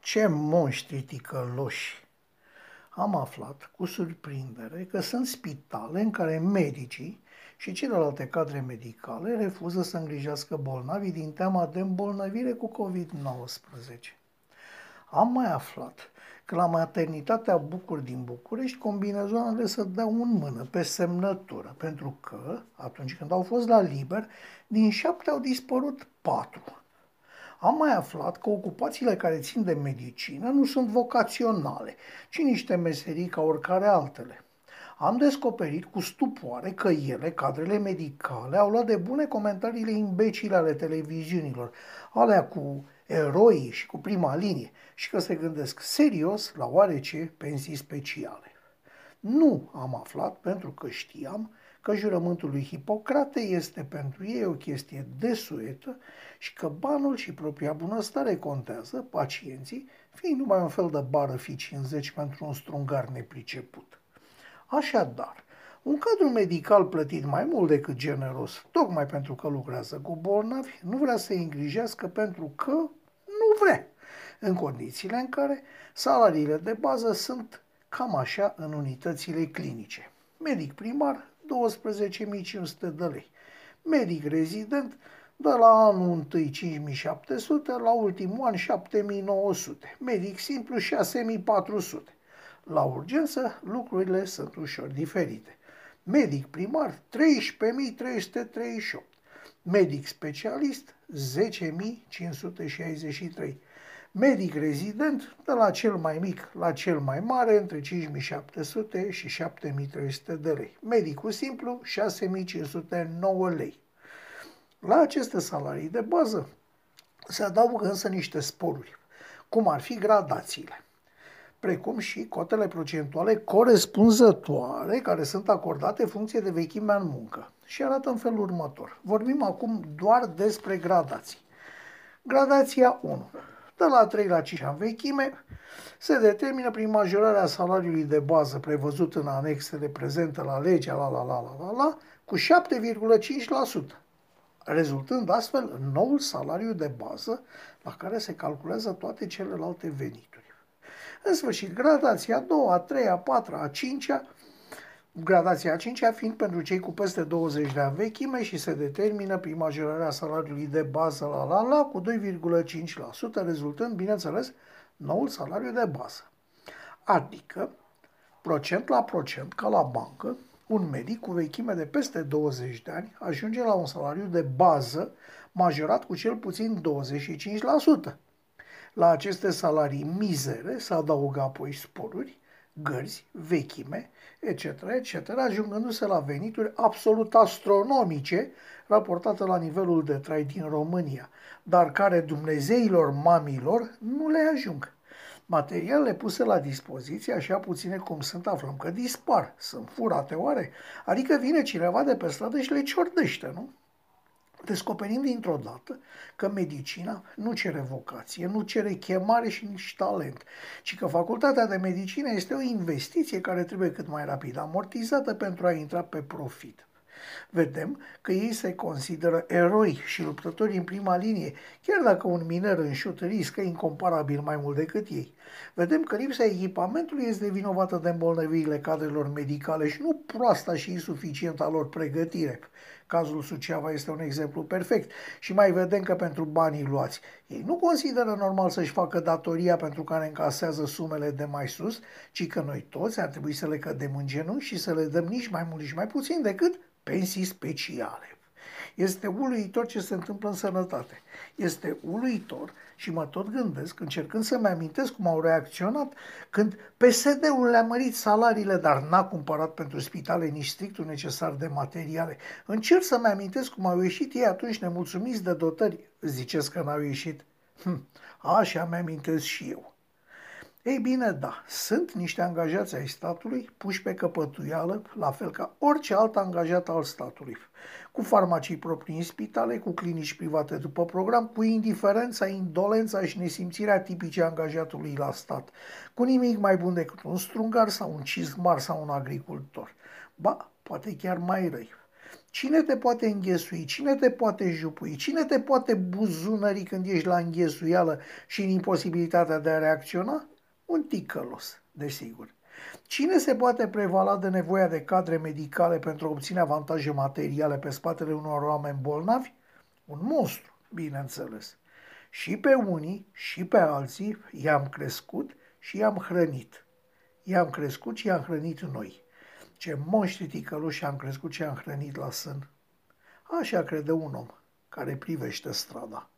Ce monștri ticăloși! Am aflat cu surprindere că sunt spitale în care medicii și celelalte cadre medicale refuză să îngrijească bolnavii din teama de îmbolnăvire cu COVID-19. Am mai aflat că la maternitatea Bucur din București combinezoanele să dea un mână pe semnătură, pentru că, atunci când au fost la liber, din 7 au dispărut 4. Am mai aflat că ocupațiile care țin de medicină nu sunt vocaționale, ci niște meserii ca oricare altele. Am descoperit cu stupoare că ele, cadrele medicale, au luat de bune comentariile imbecile ale televiziunilor, alea cu eroii și cu prima linie, și că se gândesc serios la oarece pensii speciale. Nu am aflat pentru că știam că jurământul lui Hipocrate este pentru ei o chestie desuetă și că banul și propria bunăstare contează, pacienții fiind numai un fel de bară fi 50 pentru un strungar nepriceput. Așadar, un cadru medical plătit mai mult decât generos, tocmai pentru că lucrează cu bolnavi, nu vrea să-i îngrijească pentru că nu vrea, în condițiile în care salariile de bază sunt cam așa în unitățile clinice. Medic primar, 12.500 de lei. Medic rezident, de la anul întâi 5.700, la ultimul an 7.900. Medic simplu, 6.400. La urgență, lucrurile sunt ușor diferite. Medic primar, 13.338. Medic specialist, 10.563. Medic rezident, de la cel mai mic la cel mai mare, între 5.700 și 7.300 de lei. Medicul simplu, 6.509 lei. La aceste salarii de bază se adaugă însă niște sporuri, cum ar fi gradațiile, precum și cotele procentuale corespunzătoare care sunt acordate în funcție de vechimea în muncă. Și arată în felul următor. Vorbim acum doar despre gradații. Gradația 1. De la 3 la 5 ani vechime se determină prin majorarea salariului de bază prevăzut în anexele prezente la legea cu 7,5%, rezultând astfel în noul salariu de bază la care se calculează toate celelalte venituri. În sfârșit, gradația 2, a 3, a 4, a 5, gradația a 5 fiind pentru cei cu peste 20 de ani vechime și se determină prin majorarea salariului de bază cu 2,5%, rezultând, bineînțeles, noul salariu de bază. Adică, procent la procent, ca la bancă, un medic cu vechime de peste 20 de ani ajunge la un salariu de bază majorat cu cel puțin 25%. La aceste salarii mizere se adaugă apoi sporuri, gărzi, vechime, etc., etc., ajungându-se la venituri absolut astronomice raportate la nivelul de trai din România, dar care dumnezeilor mamilor nu le ajung. Materialele puse la dispoziție, așa puține cum sunt, aflăm că dispar. Sunt furate oare? Adică vine cineva de pe stradă și le ciordește, nu? Descoperim dintr-o dată că medicina nu cere vocație, nu cere chemare și nici talent, ci că facultatea de medicină este o investiție care trebuie cât mai rapid amortizată pentru a intra pe profit. Vedem că ei se consideră eroi și luptători în prima linie, chiar dacă un miner înșut riscă incomparabil mai mult decât ei. Vedem că lipsa echipamentului este vinovată de îmbolnăvirile cadrelor medicale și nu proasta și insuficienta lor pregătire. Cazul Suceava este un exemplu perfect și mai vedem că pentru banii luați ei nu consideră normal să-și facă datoria pentru care încasează sumele de mai sus, ci că noi toți ar trebui să le cădem în genunchi și să le dăm nici mai mult, nici mai puțin decât pensii speciale. Este uluitor ce se întâmplă în sănătate. Este uluitor și mă tot gândesc, încercând să-mi amintesc cum au reacționat când PSD-ul le-a mărit salariile, dar n-a cumpărat pentru spitale nici strictul necesar de materiale. Încerc să-mi amintesc cum au ieșit ei atunci nemulțumiți de dotări. Ziceți că n-au ieșit? Așa mi-amintesc și eu. Ei bine, da, sunt niște angajați ai statului puși pe căpătuială, la fel ca orice alt angajat al statului, cu farmacii proprii în spitale, cu clinici private după program, cu indiferența, indolența și nesimțirea tipice a angajatului la stat, cu nimic mai bun decât un strungar sau un cizmar sau un agricultor. Ba, poate chiar mai răi. Cine te poate înghesui? Cine te poate jupui? Cine te poate buzunări când ești la înghesuială și în imposibilitatea de a reacționa? Un ticălos, desigur. Cine se poate prevala de nevoia de cadre medicale pentru a obține avantaje materiale pe spatele unor oameni bolnavi? Un monstru, bineînțeles. Și pe unii, și pe alții i-am crescut și i-am hrănit. I-am crescut și i-am hrănit noi. Ce monștri ticăluși am crescut și am hrănit la sân. Așa crede un om care privește strada.